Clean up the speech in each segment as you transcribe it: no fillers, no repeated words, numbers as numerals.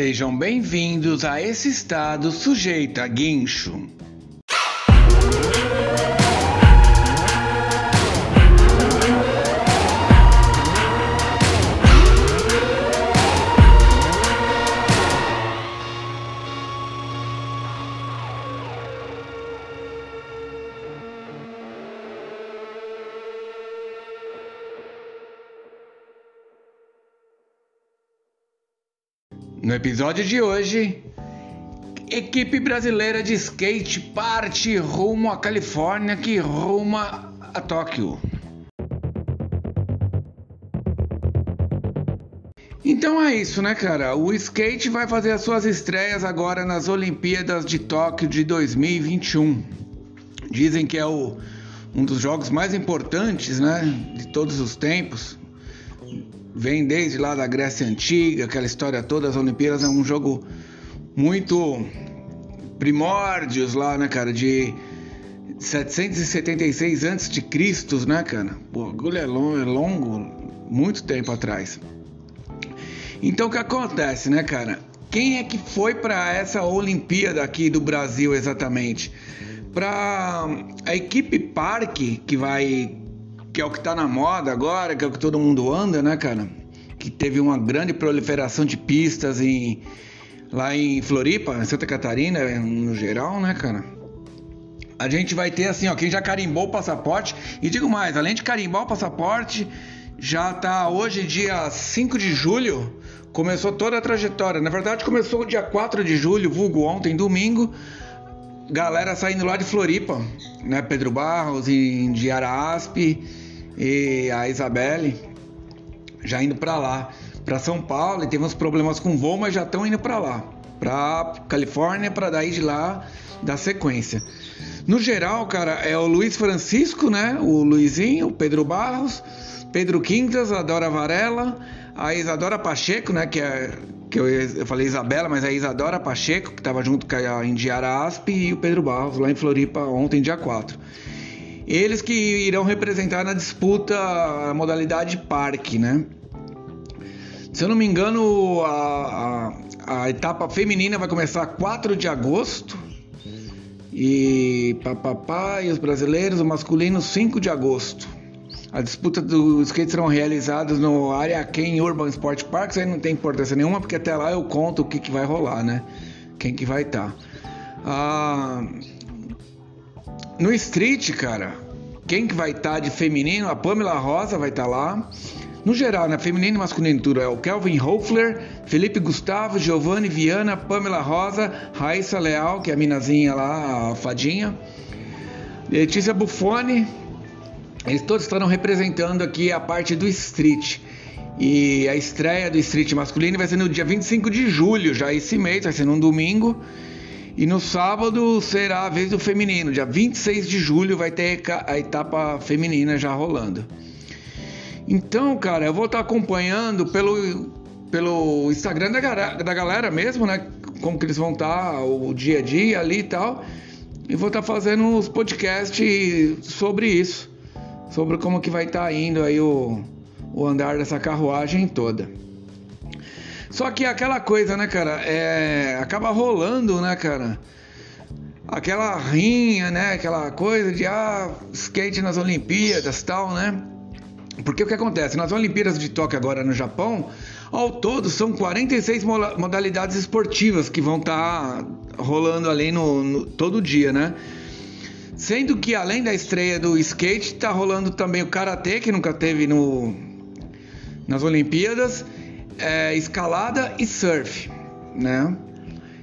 Sejam bem-vindos a esse estado sujeito a guincho. No episódio de hoje, equipe brasileira de skate parte rumo à Califórnia que ruma a Tóquio. Então é isso, né, cara? O skate vai fazer as suas estreias agora nas Olimpíadas de Tóquio de 2021. Dizem que é um dos jogos mais importantes, né, de todos os tempos. Vem desde lá da Grécia Antiga, aquela história toda. As Olimpíadas é um jogo muito primórdios lá, né, cara? De 776 a.C., né, cara? O bagulho é longo, muito tempo atrás. Então, o que acontece, né, cara? Quem é que foi para essa Olimpíada aqui do Brasil, exatamente? Para a equipe Parque, que é o que tá na moda agora, que é o que todo mundo anda, né, cara? Que teve uma grande proliferação de pistas lá em Floripa, Santa Catarina, no geral, né, cara? A gente vai ter, assim, ó, quem já carimbou o passaporte, e digo mais, além de carimbar o passaporte, já tá hoje, dia 5 de julho, começou toda a trajetória. Na verdade, começou dia 4 de julho, vulgo ontem, domingo, galera saindo lá de Floripa, né, Pedro Barros, de Araaspe, e a Isabelle já indo para lá, para São Paulo, e teve uns problemas com voo, mas já estão indo para lá, para Califórnia, para daí de lá da sequência. No geral, cara, é o Luiz Francisco, né? O Luizinho, o Pedro Barros, Pedro Quintas, a Dora Varela, a Isadora Pacheco, né? Que eu falei Isabela, mas é a Isadora Pacheco, que estava junto com a Indiara Aspe e o Pedro Barros lá em Floripa ontem, dia 4. Eles que irão representar na disputa a modalidade parque, né? Se eu não me engano, a etapa feminina vai começar 4 de agosto. E os brasileiros, o masculino, 5 de agosto. A disputa dos skates serão realizadas no Area Ken Urban Sport Park. Isso aí não tem importância nenhuma, porque até lá eu conto o que vai rolar, né? Quem que vai estar. No street, cara, quem que vai estar de feminino? A Pamela Rosa vai estar lá. No geral, na feminino e masculino tudo é o Kelvin Hoefler, Felipe Gustavo, Giovanni Viana, Pamela Rosa, Raíssa Leal, que é a minazinha lá, a fadinha, Letícia Buffoni. Eles todos estarão representando aqui a parte do street. E a estreia do street masculino vai ser no dia 25 de julho, já esse mês, vai ser num domingo. E no sábado será a vez do feminino, dia 26 de julho vai ter a etapa feminina já rolando. Então, cara, eu vou estar acompanhando pelo Instagram da galera mesmo, né? Como que eles vão estar, o dia a dia ali e tal. E vou estar fazendo uns podcasts sobre isso, sobre como que vai estar indo aí o andar dessa carruagem toda. Só que aquela coisa, né, cara, acaba rolando, né, cara, aquela rinha, né, aquela coisa de, skate nas Olimpíadas, tal, né, porque o que acontece, nas Olimpíadas de Tóquio agora no Japão, ao todo são 46 modalidades esportivas que vão estar rolando ali no todo dia, né, sendo que além da estreia do skate, tá rolando também o karatê, que nunca teve nas Olimpíadas, escalada e surf, né?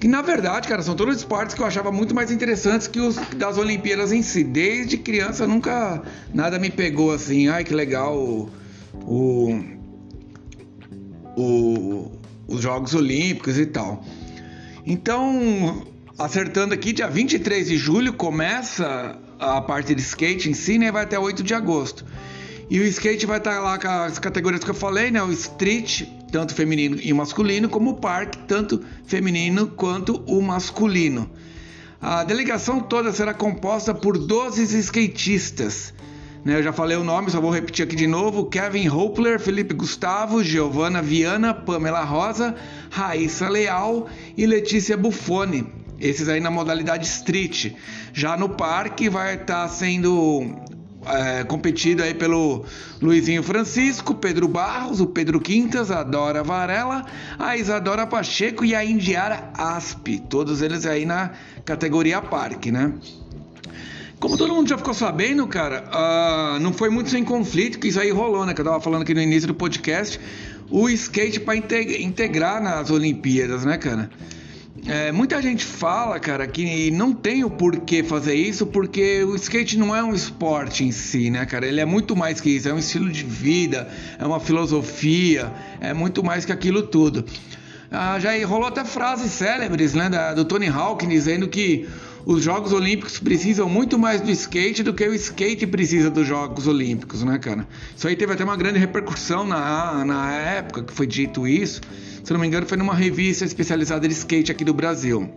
Que na verdade, cara, são todos esportes que eu achava muito mais interessantes que os das Olimpíadas em si. Desde criança nunca nada me pegou assim, ai que legal os Jogos Olímpicos e tal. Então, acertando aqui, dia 23 de julho começa a parte de skate em si, né? Vai até 8 de agosto. E o skate vai estar lá com as categorias que eu falei, né? O street, tanto feminino e masculino, como o parque, tanto feminino quanto o masculino. A delegação toda será composta por 12 skatistas. Né? Eu já falei o nome, só vou repetir aqui de novo. Kelvin Hoefler, Felipe Gustavo, Giovanna Viana, Pamela Rosa, Raíssa Leal e Letícia Buffoni, esses aí na modalidade street. Já no parque vai estar sendo competido aí pelo Luizinho Francisco, Pedro Barros, o Pedro Quintas, a Dora Varela, a Isadora Pacheco e a Indiara Aspe, todos eles aí na categoria parque, né? Como todo mundo já ficou sabendo, cara, não foi muito sem conflito que isso aí rolou, né? Que eu tava falando aqui no início do podcast, o skate para integrar nas Olimpíadas, né, cara? Muita gente fala, cara, que não tem o porquê fazer isso, porque o skate não é um esporte em si, né, cara? Ele é muito mais que isso, é um estilo de vida, é uma filosofia, é muito mais que aquilo tudo. Já rolou até frases célebres, né, do Tony Hawk, dizendo que os Jogos Olímpicos precisam muito mais do skate do que o skate precisa dos Jogos Olímpicos, né, cara? Isso aí teve até uma grande repercussão na época que foi dito isso. Se não me engano, foi numa revista especializada de skate aqui do Brasil.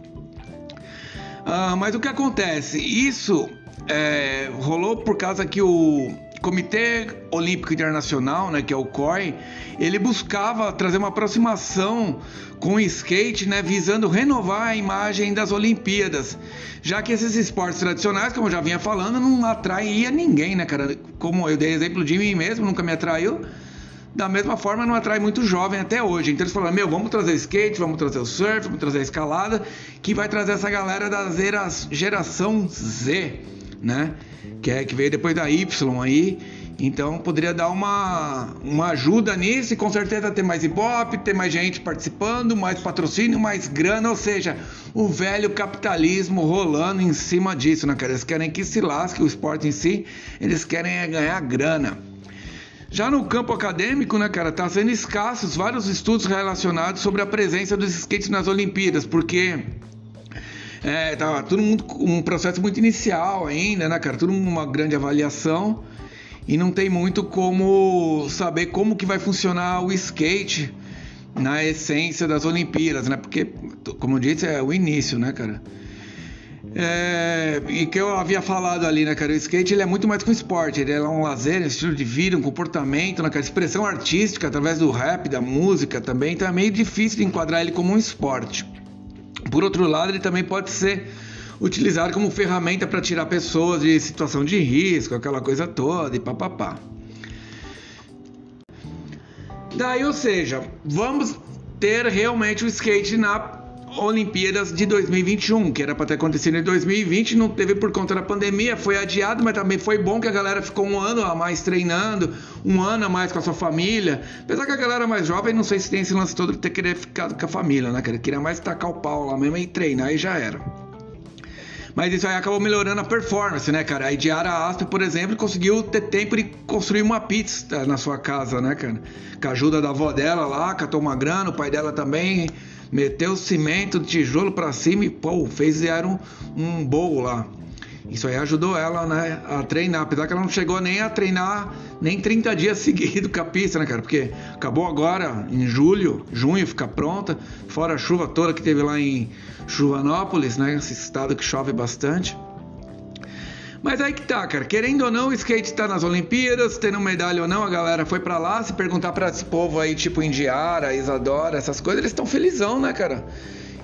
Mas o que acontece? Isso rolou por causa que o Comitê Olímpico Internacional, né, que é o COI, ele buscava trazer uma aproximação com o skate, né, visando renovar a imagem das Olimpíadas, já que esses esportes tradicionais, como eu já vinha falando, não atraía ninguém, né, cara? Como eu dei exemplo de mim mesmo, nunca me atraiu, da mesma forma não atrai muito jovem até hoje. Então eles falaram, vamos trazer skate, vamos trazer o surf, vamos trazer a escalada, que vai trazer essa galera da geração Z, né? Que veio depois da Y aí, então poderia dar uma ajuda nisso e com certeza ter mais ibope, ter mais gente participando, mais patrocínio, mais grana, ou seja, o velho capitalismo rolando em cima disso, né, cara? Eles querem que se lasque o esporte em si, eles querem ganhar grana. Já no campo acadêmico, né, cara, tá sendo escassos vários estudos relacionados sobre a presença dos skates nas Olimpíadas, porque tá todo mundo com um processo muito inicial ainda, né, cara? Todo mundo uma grande avaliação e não tem muito como saber como que vai funcionar o skate na essência das Olimpíadas, né? Porque, como eu disse, é o início, né, cara? E que eu havia falado ali, né, cara? O skate ele é muito mais que um esporte, ele é um lazer, um estilo de vida, um comportamento, né, cara? Expressão artística através do rap, da música também, então é meio difícil de enquadrar ele como um esporte. Por outro lado, ele também pode ser utilizado como ferramenta para tirar pessoas de situação de risco, aquela coisa toda e papapá. Daí, ou seja, vamos ter realmente o skate na Olimpíadas de 2021, que era para ter acontecido em 2020, não teve por conta da pandemia, foi adiado, mas também foi bom que a galera ficou um ano a mais treinando, um ano a mais com a sua família, apesar que a galera mais jovem, não sei se tem esse lance todo de ter querer ficar com a família, né, cara? Queria mais tacar o pau lá mesmo e treinar e já era. Mas isso aí acabou melhorando a performance, né, cara? A Indiara Aspe, por exemplo, conseguiu ter tempo de construir uma pista na sua casa, né, cara? Com a ajuda da avó dela lá, catou uma grana, o pai dela também meteu cimento, tijolo pra cima e, pô, fizeram um bowl lá. Isso aí ajudou ela, né, a treinar. Apesar que ela não chegou nem a treinar nem 30 dias seguidos com a pista, né, cara? Porque acabou agora, em junho, fica pronta. Fora a chuva toda que teve lá em Chuvanópolis, né? Esse estado que chove bastante. Mas aí que tá, cara, querendo ou não, o skate tá nas Olimpíadas, tendo medalha ou não, a galera foi pra lá, se perguntar pra esse povo aí, tipo Indiara, Isadora, essas coisas, eles estão felizão, né, cara?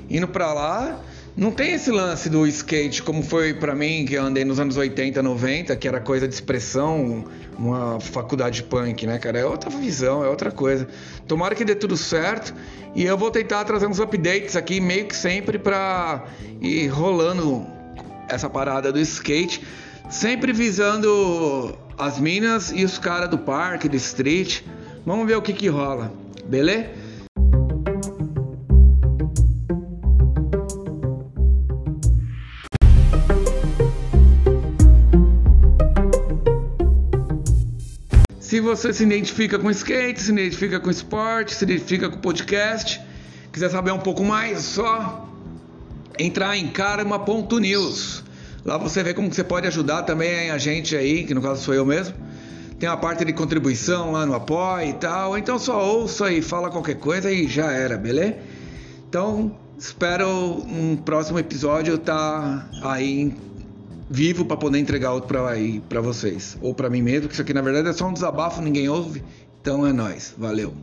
Indo pra lá, não tem esse lance do skate como foi pra mim, que eu andei nos anos 80, 90, que era coisa de expressão, uma faculdade punk, né, cara? É outra visão, é outra coisa. Tomara que dê tudo certo e eu vou tentar trazer uns updates aqui, meio que sempre pra ir rolando essa parada do skate, sempre visando as minas e os caras do parque, do street. Vamos ver o que rola, beleza? Se você se identifica com skate, se identifica com esporte, se identifica com podcast, quiser saber um pouco mais, só entrar em karma.news. Lá você vê como que você pode ajudar também a gente aí, que no caso sou eu mesmo. Tem uma parte de contribuição lá no apoio e tal. Então só ouça e fala qualquer coisa e já era, beleza? Então espero um próximo episódio estar aí vivo para poder entregar outro para vocês. Ou para mim mesmo, que isso aqui na verdade é só um desabafo, ninguém ouve. Então é nóis, valeu.